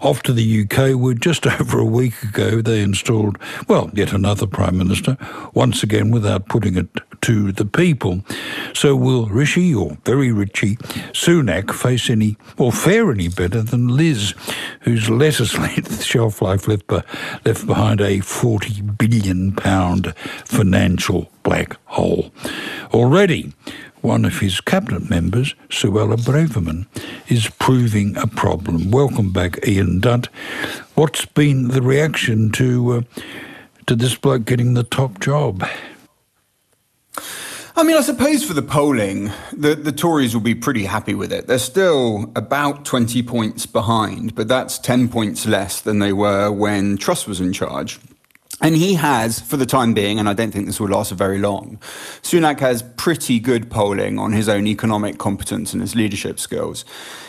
off to the UK, where just over a week ago they installed, well, yet another Prime Minister, once again without putting it to the people. So will Rishi, or very Richie, Sunak face any, or fare any better than Liz, whose lettuce-length shelf life left behind a £40 billion financial black hole? Already, one of his cabinet members, Suella Braverman, is proving a problem. Welcome back, Ian Dunt. What's been the reaction to this bloke getting the top job? I mean, I suppose for the polling, the Tories will be pretty happy with it. They're still about 20 points behind, but that's 10 points less than they were when Truss was in charge. And he has, for the time being, and I don't think this will last very long, Sunak has pretty good polling on his own economic competence and his leadership skills.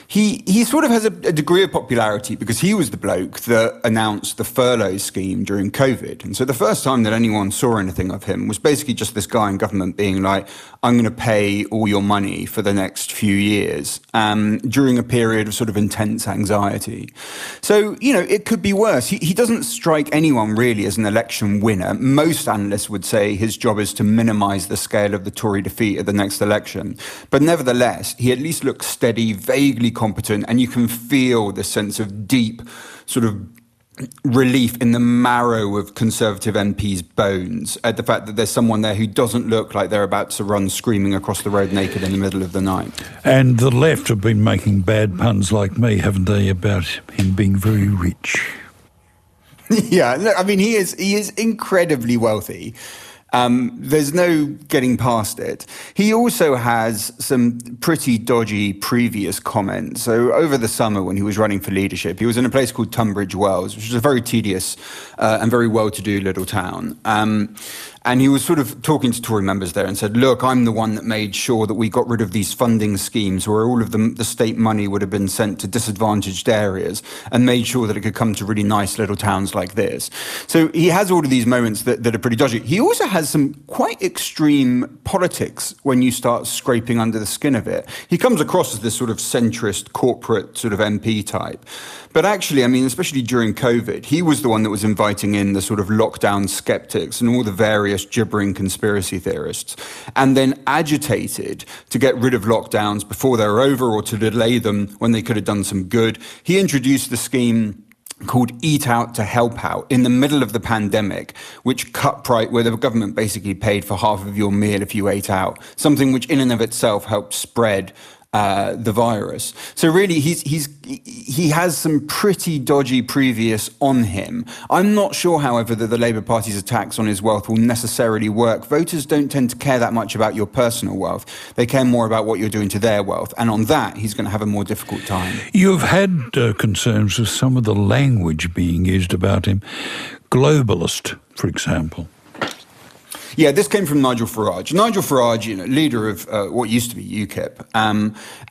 He sort of has a degree of popularity because he was the bloke that announced the furlough scheme during COVID. And so the first time that anyone saw anything of him was basically just this guy in government being like, I'm going to pay all your money for the next few years, during a period of sort of intense anxiety. So, you know, it could be worse. He doesn't strike anyone really as an election winner. Most analysts would say his job is to minimise the scale of the Tory defeat at the next election. But nevertheless, he at least looks steady, vaguely competent, and you can feel the sense of deep sort of relief in the marrow of Conservative MPs' bones at the fact that there's someone there who doesn't look like they're about to run screaming across the road naked in the middle of the night. And the left have been making bad puns like me, haven't they, about him being very rich? Yeah, look, I mean, he is incredibly wealthy. There's no getting past it. He also has some pretty dodgy previous comments. So over the summer when he was running for leadership, he was in a place called Tunbridge Wells, which is a very tedious and very well-to-do little town. And he was sort of talking to Tory members there and said, look, I'm the one that made sure that we got rid of these funding schemes where all of the state money would have been sent to disadvantaged areas and made sure that it could come to really nice little towns like this. So he has all of these moments that are pretty dodgy. He also has some quite extreme politics when you start scraping under the skin of it. He comes across as this sort of centrist corporate sort of MP type. But actually, I mean, especially during COVID, he was the one that was inviting in the sort of lockdown skeptics and all the various gibbering conspiracy theorists, and then agitated to get rid of lockdowns before they're over or to delay them when they could have done some good. He introduced the scheme called Eat Out to Help Out in the middle of the pandemic, which cut price, where the government basically paid for half of your meal if you ate out, something which in and of itself helped spread the virus. So really, he has some pretty dodgy previous on him. I'm not sure, however, that the Labour Party's attacks on his wealth will necessarily work. Voters don't tend to care that much about your personal wealth. They care more about what you're doing to their wealth. And on that, he's going to have a more difficult time. You've had concerns with some of the language being used about him. Globalist, for example. Yeah, this came from Nigel Farage. Nigel Farage, you know, leader of what used to be UKIP,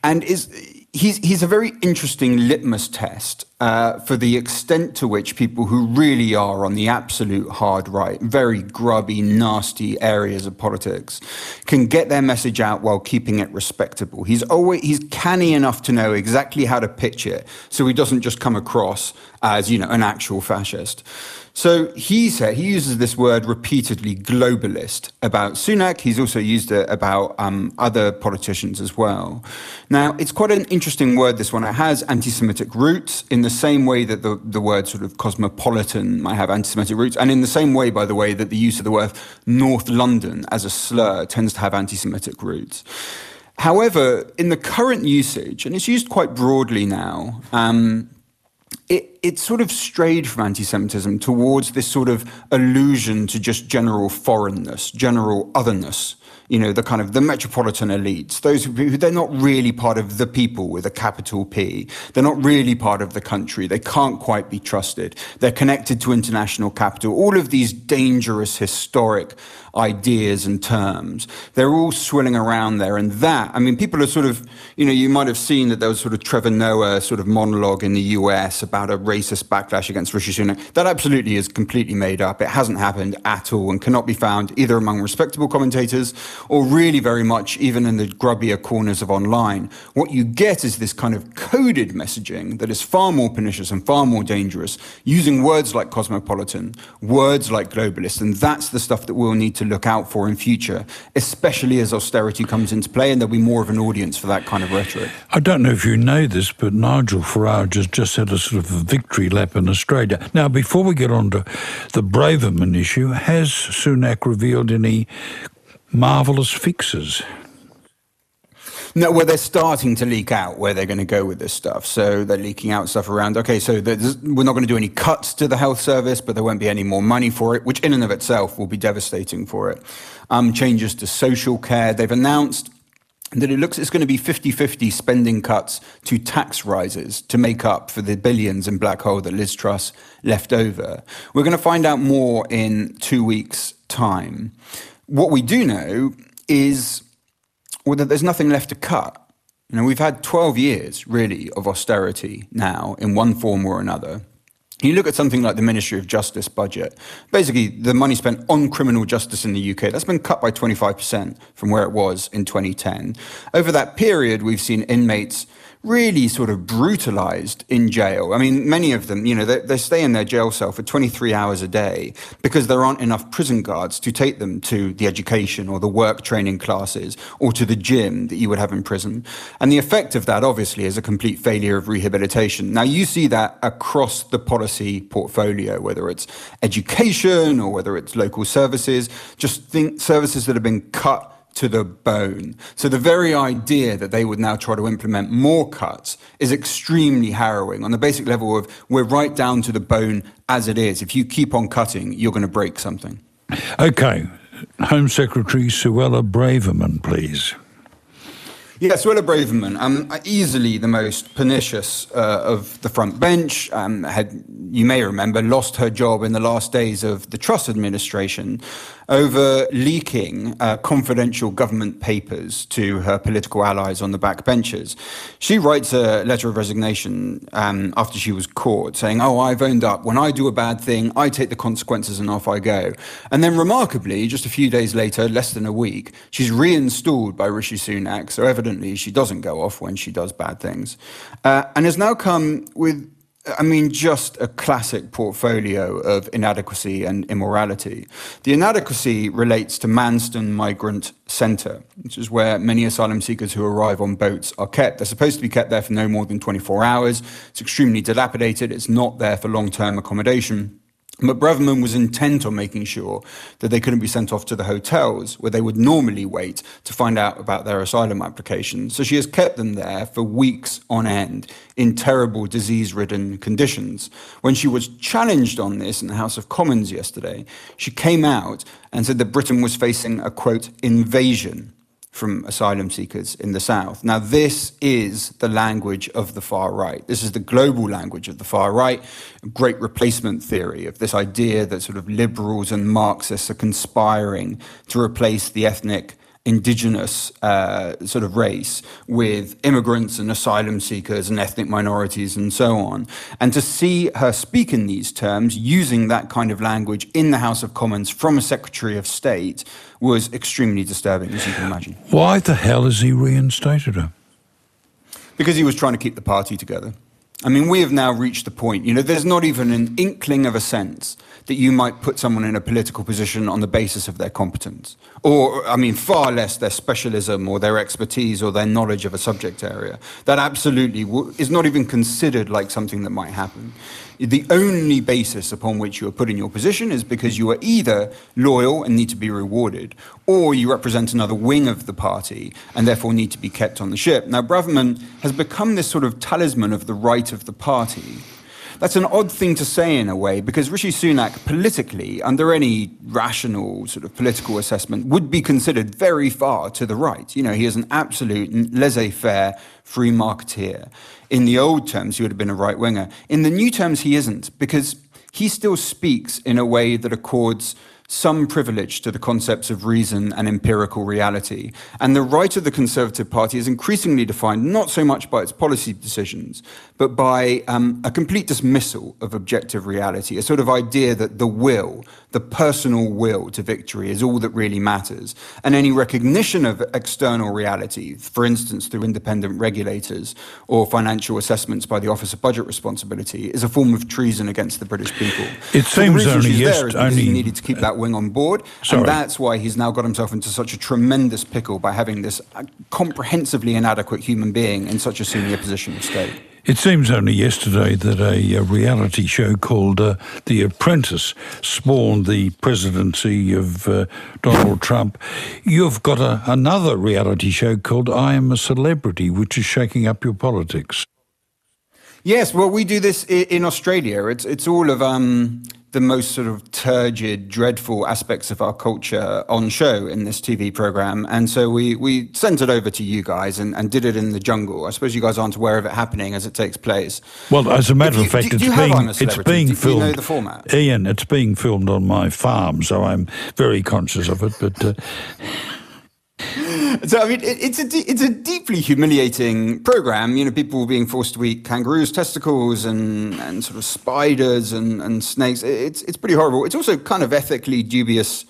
and he's a very interesting litmus test for the extent to which people who really are on the absolute hard right, very grubby, nasty areas of politics, can get their message out while keeping it respectable. He's canny enough to know exactly how to pitch it so he doesn't just come across as, you know, an actual fascist. So he said, he uses this word repeatedly, globalist, about Sunak. He's also used it about other politicians as well. Now, it's quite an interesting word, this one. It has anti-Semitic roots in the same way that the word sort of cosmopolitan might have anti-Semitic roots, and in the same way, by the way, that the use of the word North London as a slur tends to have anti-Semitic roots. However, in the current usage, and it's used quite broadly now, It sort of strayed from anti-Semitism towards this sort of allusion to just general foreignness, general otherness, you know, the kind of the metropolitan elites, those who they're not really part of the people with a capital P. They're not really part of the country. They can't quite be trusted. They're connected to international capital. All of these dangerous historic ideas and terms, they're all swirling around there. And that, I mean, people are sort of, you know, you might have seen that there was sort of Trevor Noah sort of monologue in the US about a racist backlash against Rishi Sunak. That absolutely is completely made up. It hasn't happened at all and cannot be found either among respectable commentators or really very much even in the grubbier corners of online. What you get is this kind of coded messaging that is far more pernicious and far more dangerous, using words like cosmopolitan, words like globalist, and that's the stuff that we'll need to look out for in future, especially as austerity comes into play and there'll be more of an audience for that kind of rhetoric. I don't know if you know this, but Nigel Farage has just had a sort of a victory lap in Australia. Now, before we get on to the Braverman issue, has Sunak revealed any marvellous fixes? No, well, they're starting to leak out where they're going to go with this stuff. So they're leaking out stuff around, okay, so we're not going to do any cuts to the health service, but there won't be any more money for it, which in and of itself will be devastating for it. Changes to social care. They've announced that it looks it's going to be 50-50 spending cuts to tax rises to make up for the billions in black hole that Liz Truss left over. We're going to find out more in 2 weeks' time. What we do know is that there's nothing left to cut. You know, we've had 12 years, really, of austerity now in one form or another. You look at something like the Ministry of Justice budget. Basically, the money spent on criminal justice in the UK, that's been cut by 25% from where it was in 2010. Over that period, we've seen inmates really sort of brutalized in jail. I mean, many of them, you know, they stay in their jail cell for 23 hours a day because there aren't enough prison guards to take them to the education or the work training classes or to the gym that you would have in prison. And the effect of that, obviously, is a complete failure of rehabilitation. Now, you see that across the policy portfolio, whether it's education or whether it's local services, just think services that have been cut to the bone. So the very idea that they would now try to implement more cuts is extremely harrowing on the basic level of we're right down to the bone as it is. If you keep on cutting, you're going to break something. Okay. Home Secretary Suella Braverman, please. Yeah, Suella Braverman, easily the most pernicious of the front bench, you may remember, lost her job in the last days of the Truss administration over leaking confidential government papers to her political allies on the backbenches. She writes a letter of resignation after she was caught, saying, "Oh, I've owned up. When I do a bad thing, I take the consequences and off I go." And then remarkably, just a few days later, less than a week, she's reinstalled by Rishi Sunak, so evidently she doesn't go off when she does bad things, and has now come with, I mean, just a classic portfolio of inadequacy and immorality. The inadequacy relates to Manston Migrant Centre, which is where many asylum seekers who arrive on boats are kept. They're supposed to be kept there for no more than 24 hours. It's extremely dilapidated. It's not there for long-term accommodation. But Braverman was intent on making sure that they couldn't be sent off to the hotels where they would normally wait to find out about their asylum applications. So she has kept them there for weeks on end in terrible disease-ridden conditions. When she was challenged on this in the House of Commons yesterday, she came out and said that Britain was facing a, quote, invasion from asylum seekers in the south. Now, this is the language of the far right. This is the global language of the far right, great replacement theory of this idea that sort of liberals and Marxists are conspiring to replace the ethnic indigenous sort of race with immigrants and asylum seekers and ethnic minorities and so on. And to see her speak in these terms, using that kind of language in the House of Commons from a Secretary of State, was extremely disturbing, as you can imagine. Why the hell has he reinstated her? Because he was trying to keep the party together. I mean, we have now reached the point, you know, there's not even an inkling of a sense that you might put someone in a political position on the basis of their competence. Or, I mean, far less their specialism or their expertise or their knowledge of a subject area. That absolutely is not even considered like something that might happen. The only basis upon which you are put in your position is because you are either loyal and need to be rewarded, or you represent another wing of the party and therefore need to be kept on the ship. Now, Braverman has become this sort of talisman of the right of the party. That's an odd thing to say in a way, because Rishi Sunak politically, under any rational sort of political assessment, would be considered very far to the right. You know, he is an absolute laissez-faire free marketeer. In the old terms, he would have been a right-winger. In the new terms, he isn't, because he still speaks in a way that accords some privilege to the concepts of reason and empirical reality. And the right of the Conservative Party is increasingly defined not so much by its policy decisions, but by a complete dismissal of objective reality, a sort of idea that the will, the personal will to victory is all that really matters. And any recognition of external reality, for instance, through independent regulators or financial assessments by the Office of Budget Responsibility, is a form of treason against the British people. It seems so only yesterday he needed to keep that wing on board, and that's why he's now got himself into such a tremendous pickle by having this comprehensively inadequate human being in such a senior position of state. It seems only yesterday that a reality show called The Apprentice spawned the presidency of Donald Trump. You've got another reality show called I Am a Celebrity, which is shaking up your politics. Yes, well, we do this in Australia. It's all of the most sort of turgid, dreadful aspects of our culture on show in this TV program. And so we sent it over to you guys and did it in the jungle. I suppose you guys aren't aware of it happening as it takes place. Well, as a matter of fact, it's being filmed. Do you know the format? Ian, it's being filmed on my farm, so I'm very conscious of it. But... So, I mean, it's a deeply humiliating program, you know, people being forced to eat kangaroos' testicles and sort of spiders and snakes. It's pretty horrible. It's also kind of ethically dubious,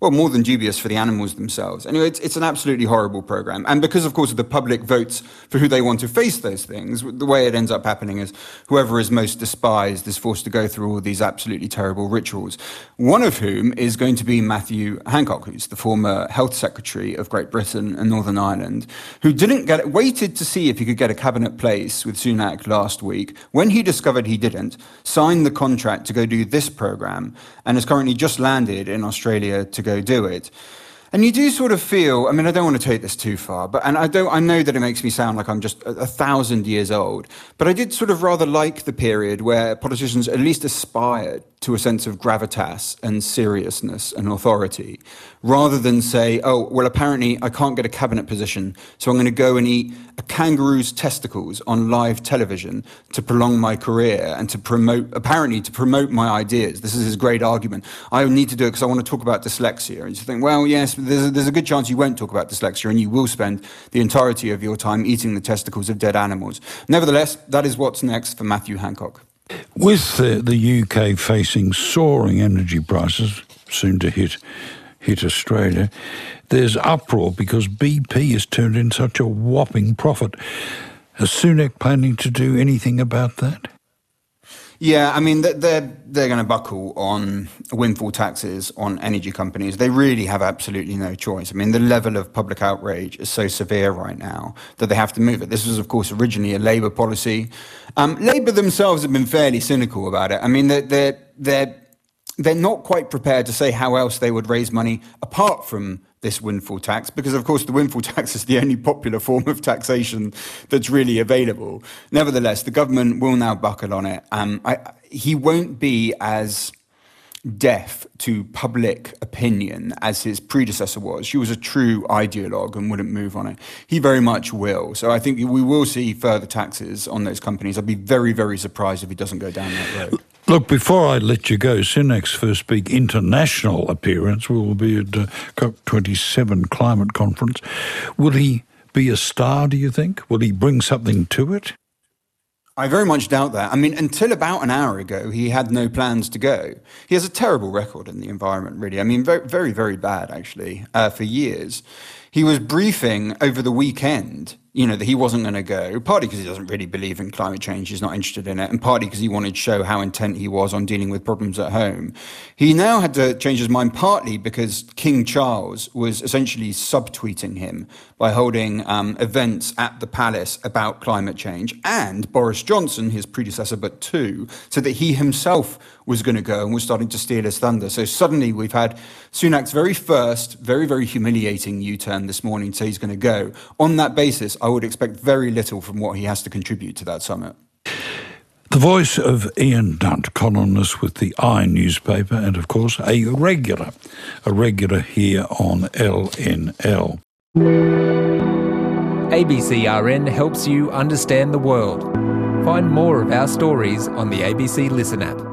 well, more than dubious for the animals themselves. Anyway, it's an absolutely horrible program. And because, of course, the public votes for who they want to face those things, the way it ends up happening is whoever is most despised is forced to go through all these absolutely terrible rituals, one of whom is going to be Matthew Hancock, who's the former Health Secretary of Great Britain and Northern Ireland, who waited to see if he could get a cabinet place with Sunak last week. When he discovered he didn't, signed the contract to go do this program and has currently just landed in Australia to go do it. And you do sort of feel, I mean, I don't want to take this too far, but, and I know that it makes me sound like I'm just 1,000 years old, but I did sort of rather like the period where politicians at least aspired to a sense of gravitas and seriousness and authority, rather than say, oh, well, apparently I can't get a cabinet position, so I'm going to go and eat a kangaroo's testicles on live television to prolong my career and to promote my ideas. This is his great argument. I need to do it because I want to talk about dyslexia. And you think, well, yes, there's a good chance you won't talk about dyslexia and you will spend the entirety of your time eating the testicles of dead animals. Nevertheless, that is what's next for Matthew Hancock. With the UK facing soaring energy prices, soon to hit Australia, there's uproar because BP has turned in such a whopping profit. Is Sunak planning to do anything about that? Yeah, I mean, they're going to buckle on windfall taxes on energy companies. They really have absolutely no choice. I mean, the level of public outrage is so severe right now that they have to move it. This was, of course, originally a Labour policy. Labour themselves have been fairly cynical about it. I mean, they're not quite prepared to say how else they would raise money apart from this windfall tax, because, of course, the windfall tax is the only popular form of taxation that's really available. Nevertheless, the government will now buckle on it. He won't be as deaf to public opinion as his predecessor was. She was a true ideologue and wouldn't move on it. He very much will. So I think we will see further taxes on those companies. I'd be very, very surprised if he doesn't go down that road. Look, before I let you go, Sunak's first big international appearance will be at COP27 climate conference. Will he be a star, do you think? Will he bring something to it? I very much doubt that. I mean, until about an hour ago, he had no plans to go. He has a terrible record in the environment, really. I mean, very, very, very bad, actually, for years. He was briefing over the weekend, you know, that he wasn't going to go, partly because he doesn't really believe in climate change, he's not interested in it, and partly because he wanted to show how intent he was on dealing with problems at home. He now had to change his mind, partly because King Charles was essentially subtweeting him by holding events at the palace about climate change, and Boris Johnson, his predecessor, but two, so that he himself was going to go and was starting to steal his thunder. So suddenly we've had Sunak's very first, very, very humiliating U-turn this morning, so he's going to go. On that basis, I would expect very little from what he has to contribute to that summit. The voice of Ian Dunt, columnist with the I newspaper and, of course, a regular here on LNL. ABCRN helps you understand the world. Find more of our stories on the ABC Listen app.